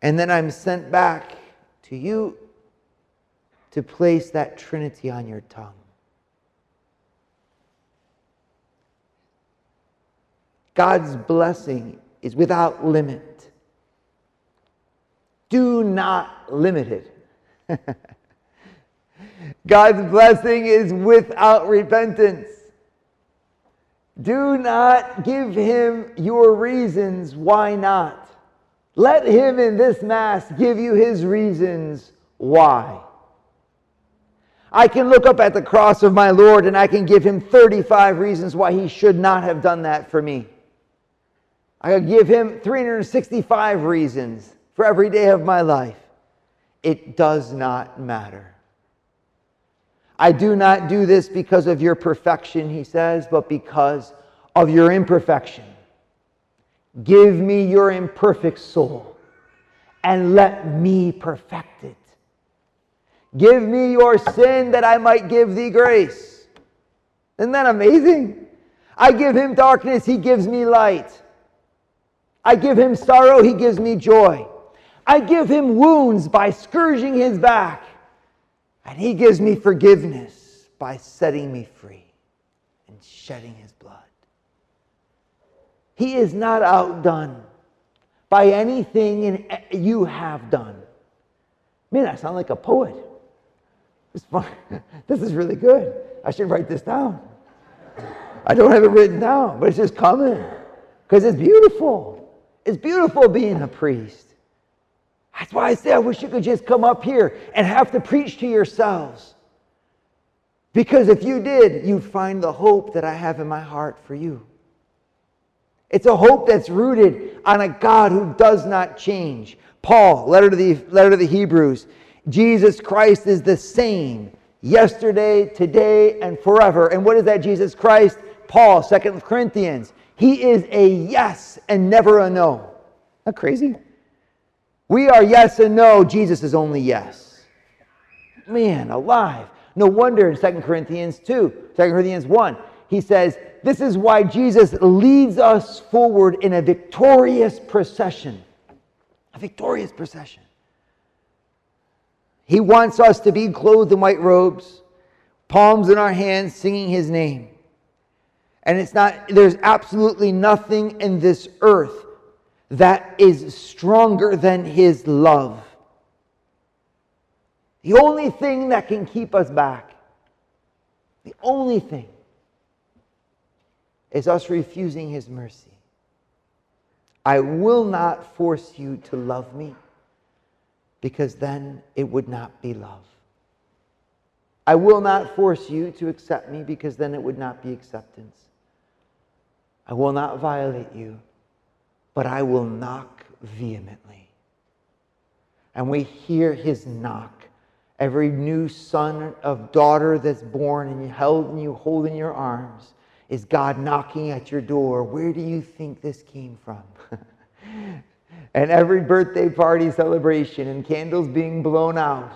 and then I'm sent back to you to place that Trinity on your tongue. God's blessing is without limit. Do not limit it. God's blessing is without repentance. Do not give him your reasons why not. Let him in this Mass give you his reasons why. I can look up at the cross of my Lord and I can give him 35 reasons why he should not have done that for me. I can give him 365 reasons for every day of my life. It does not matter. I do not do this because of your perfection, he says, but because of your imperfection. Give me your imperfect soul and let me perfect it. Give me your sin that I might give thee grace. Isn't that amazing? I give him darkness, he gives me light. I give him sorrow, he gives me joy. I give him wounds by scourging his back, and he gives me forgiveness by setting me free and shedding his blood. He is not outdone by anything you have done. Man, I sound like a poet. It's fun. This is really good. I should write this down. I don't have it written down, but it's just coming. Because it's beautiful. It's beautiful being a priest. That's why I say I wish you could just come up here and have to preach to yourselves. Because if you did, you'd find the hope that I have in my heart for you. It's a hope that's rooted on a God who does not change. Paul, letter to the Hebrews, Jesus Christ is the same yesterday, today, and forever. And what is that Jesus Christ? Paul, 2 Corinthians. He is a yes and never a no. Isn't that crazy? We are yes and no. Jesus is only yes. Man, alive. No wonder in 2 Corinthians 1, he says, this is why Jesus leads us forward in a victorious procession. A victorious procession. He wants us to be clothed in white robes, palms in our hands, singing his name. And there's absolutely nothing in this earth that is stronger than his love. The only thing that can keep us back, the only thing, is us refusing his mercy. I will not force you to love me, because then it would not be love. I will not force you to accept me, because then it would not be acceptance. I will not violate you, but I will knock vehemently. And we hear his knock. Every new son of daughter that's born and you hold in your arms is God knocking at your door. Where do you think this came from? And every birthday party celebration and candles being blown out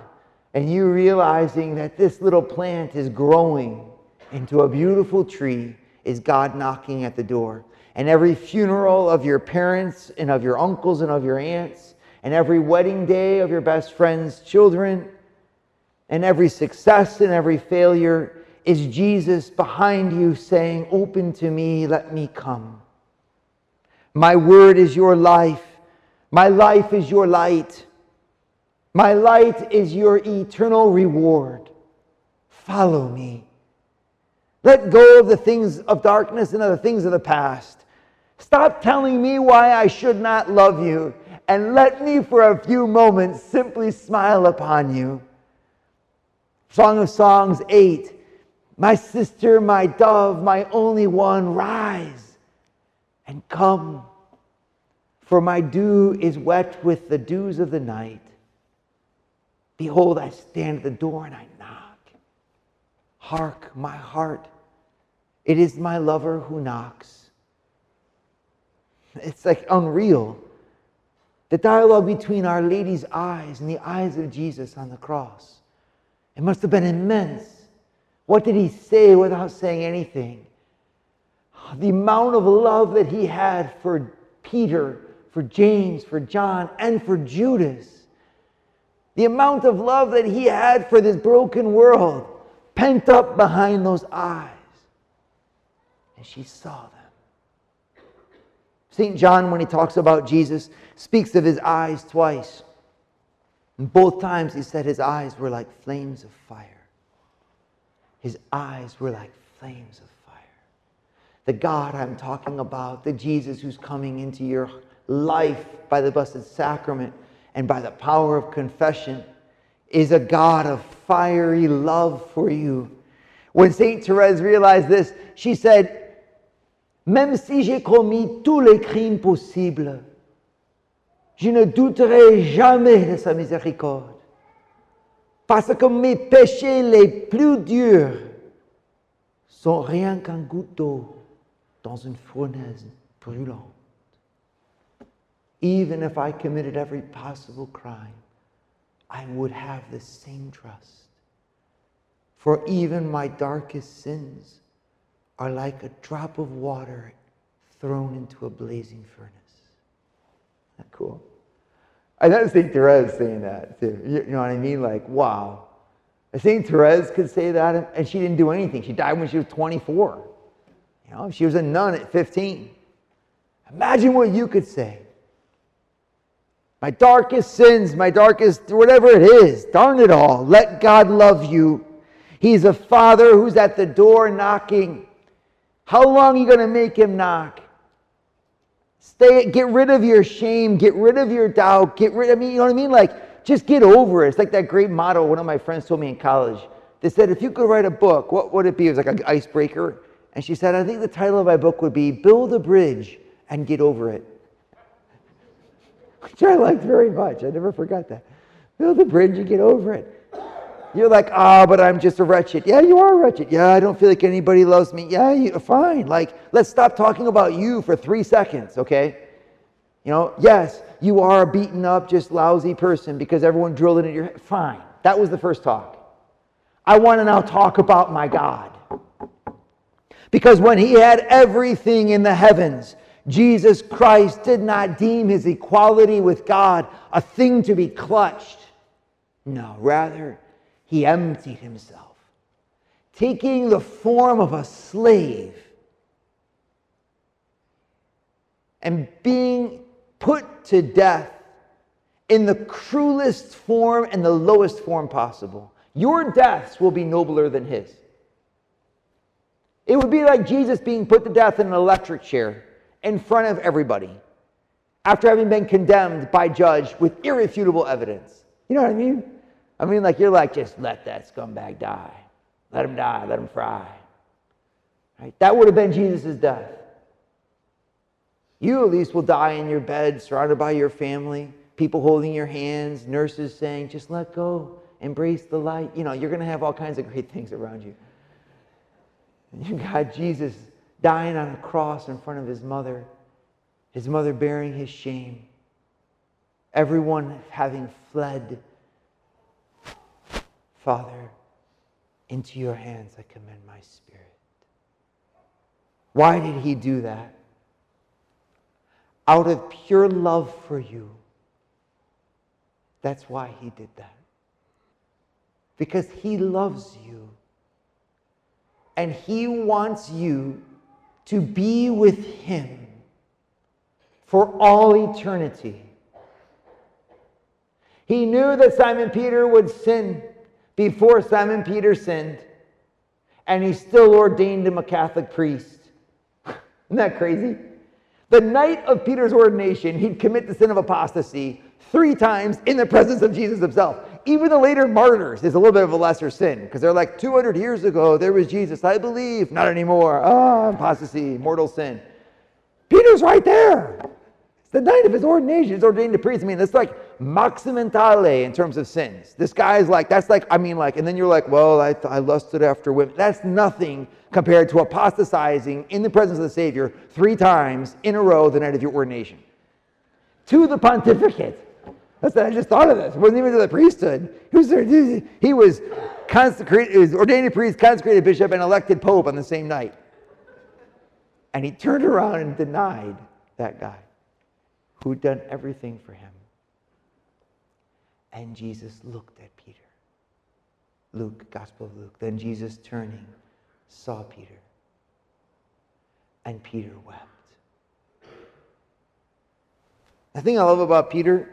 and you realizing that this little plant is growing into a beautiful tree is God knocking at the door. And every funeral of your parents and of your uncles and of your aunts, and every wedding day of your best friend's children, and every success and every failure is Jesus behind you saying, open to me, let me come. My word is your life. My life is your light. My light is your eternal reward. Follow me. Let go of the things of darkness and of the things of the past. Stop telling me why I should not love you, and let me for a few moments simply smile upon you. Song of Songs 8, my sister, my dove, my only one, rise and come, for my dew is wet with the dews of the night. Behold, I stand at the door and I knock. Hark, my heart, it is my lover who knocks. It's like unreal. The dialogue between Our Lady's eyes and the eyes of Jesus on the cross. It must have been immense. What did he say without saying anything? The amount of love that he had for Peter, for James, for John, and for Judas. The amount of love that he had for this broken world, pent up behind those eyes. And she saw that. St. John, when he talks about Jesus, speaks of his eyes twice. And both times he said his eyes were like flames of fire. His eyes were like flames of fire. the God I'm talking about, the Jesus who's coming into your life by the Blessed Sacrament and by the power of confession, is a God of fiery love for you. When St. Therese realized this, she said, "Même si j'ai commis tous les crimes possibles, je ne douterai jamais de sa miséricorde, parce que mes péchés les plus durs sont rien qu'un goutte d'eau dans une fournaise brûlante. Even if I committed every possible crime, I would have the same trust. For even my darkest sins are like a drop of water thrown into a blazing furnace." Isn't that cool? I noticed St. Therese saying that too. You know what I mean? Like, wow. St. Therese could say that, and she didn't do anything. She died when she was 24. You know, she was a nun at 15. Imagine what you could say. My darkest sins, my darkest, whatever it is, darn it all, let God love you. He's a father who's at the door knocking. How long are you going to make him knock? Stay, get rid of your shame, get rid of your doubt, get rid of, I mean, you know what I mean? Like, just get over it. It's like that great motto one of my friends told me in college. They said, if you could write a book, what would it be? It was like an icebreaker. And she said, I think the title of my book would be Build a Bridge and Get Over It. Which I liked very much. I never forgot that. Build a bridge and get over it. You're like, ah, oh, but I'm just a wretched. Yeah, you are wretched. Yeah, I don't feel like anybody loves me. Yeah, you're fine. Like, let's stop talking about you for 3 seconds, okay? You know, yes, you are a beaten up, just lousy person because everyone drilled it in your head. Fine. That was the first talk. I want to now talk about my God. Because when he had everything in the heavens, Jesus Christ did not deem his equality with God a thing to be clutched. No, rather, he emptied himself, taking the form of a slave and being put to death in the cruelest form and the lowest form possible. Your deaths will be nobler than his. It would be like Jesus being put to death in an electric chair in front of everybody after having been condemned by judge with irrefutable evidence. You know what I mean? I mean, like, you're like, just let that scumbag die. Let him die. Let him fry. Right? That would have been Jesus' death. You at least will die in your bed, surrounded by your family, people holding your hands, nurses saying, just let go, embrace the light. You know, you're going to have all kinds of great things around you. And you got Jesus dying on a cross in front of his mother bearing his shame, everyone having fled. Father, into your hands I commend my spirit. Why did he do that? Out of pure love for you. That's why he did that. Because he loves you. And he wants you to be with him for all eternity. He knew that Simon Peter would sin before Simon Peter sinned, and he still ordained him a Catholic priest. Isn't that crazy? The night of Peter's ordination, he'd commit the sin of apostasy 3 times in the presence of Jesus himself. Even the later martyrs is a little bit of a lesser sin, because they're like, 200 years ago, there was Jesus, I believe, not anymore. Ah, apostasy, mortal sin. Peter's right there. It's the night of his ordination. He's ordained a priest. I mean, it's like maximentale in terms of sins. This guy's like, that's like, I mean, like, and then you're like, well, I lusted after women. That's nothing compared to apostatizing in the presence of the Savior 3 times in a row the night of your ordination. To the pontificate. That's that. I just thought of this. It wasn't even to the priesthood. He was consecrated, he was ordained a priest, consecrated bishop, and elected pope on the same night. And he turned around and denied that guy who'd done everything for him. And Jesus looked at Peter. Luke, Gospel of Luke. Then Jesus, turning, saw Peter. And Peter wept. The thing I love about Peter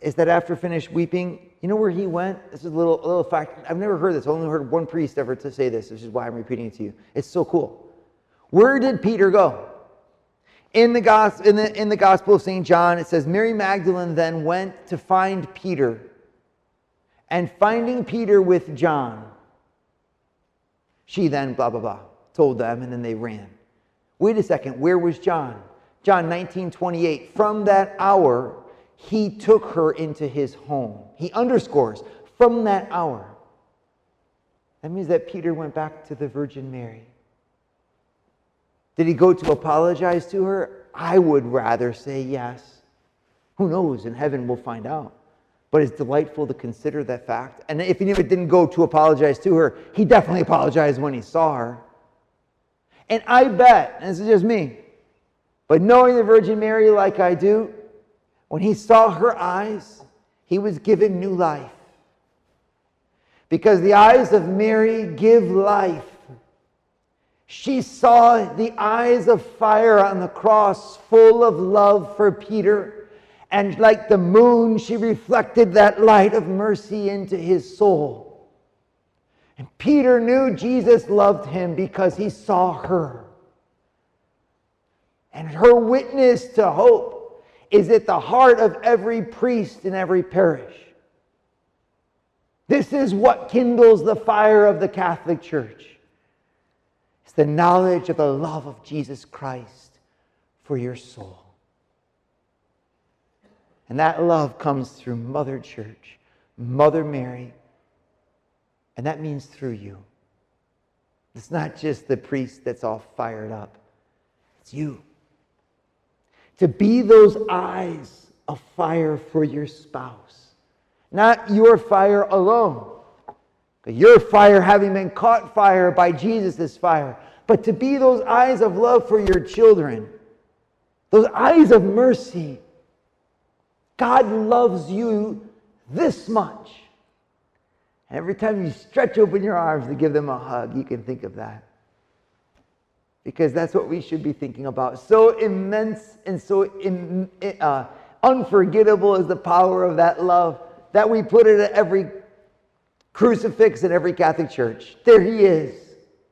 is that after finished weeping, you know where he went? This is a little fact. I've never heard this. I only heard one priest ever to say this, which is why I'm repeating it to you. It's so cool. Where did Peter go? In the Gospel of St. John, it says, Mary Magdalene then went to find Peter. And finding Peter with John, she then blah, blah, blah, told them, and then they ran. Wait a second, where was John? John 19:28, from that hour, he took her into his home. He underscores, from that hour. That means that Peter went back to the Virgin Mary. Did he go to apologize to her? I would rather say yes. Who knows? In heaven, we'll find out. But it's delightful to consider that fact. And if he didn't go to apologize to her, he definitely apologized when he saw her. And I bet, and this is just me, but knowing the Virgin Mary like I do, when he saw her eyes, he was given new life. Because the eyes of Mary give life. She saw the eyes of fire on the cross, full of love for Peter. And like the moon, she reflected that light of mercy into his soul. And Peter knew Jesus loved him because he saw her. And her witness to hope is at the heart of every priest in every parish. This is what kindles the fire of the Catholic Church. It's the knowledge of the love of Jesus Christ for your soul. And that love comes through Mother Church, Mother Mary, and that means through you. It's not just the priest that's all fired up. It's you. To be those eyes of fire for your spouse. Not your fire alone, your fire having been caught fire by Jesus' fire, but to be those eyes of love for your children, those eyes of mercy. God loves you this much. And every time you stretch open your arms to give them a hug, you can think of that. Because that's what we should be thinking about. So immense and so unforgettable is the power of that love that we put it at every crucifix in every Catholic church. There he is,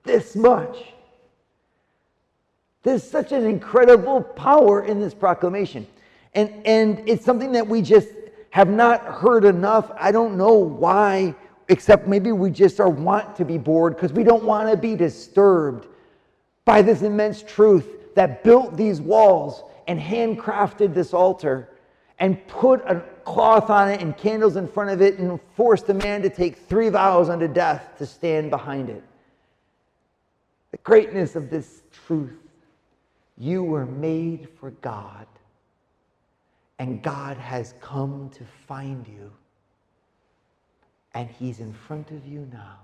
this much. There's such an incredible power in this proclamation. And it's something that we just have not heard enough. I don't know why, except maybe we just want to be bored because we don't want to be disturbed by this immense truth that built these walls and handcrafted this altar and put a cloth on it and candles in front of it and forced a man to take 3 vows unto death to stand behind it. The greatness of this truth. You were made for God, and God has come to find you, and he's in front of you now.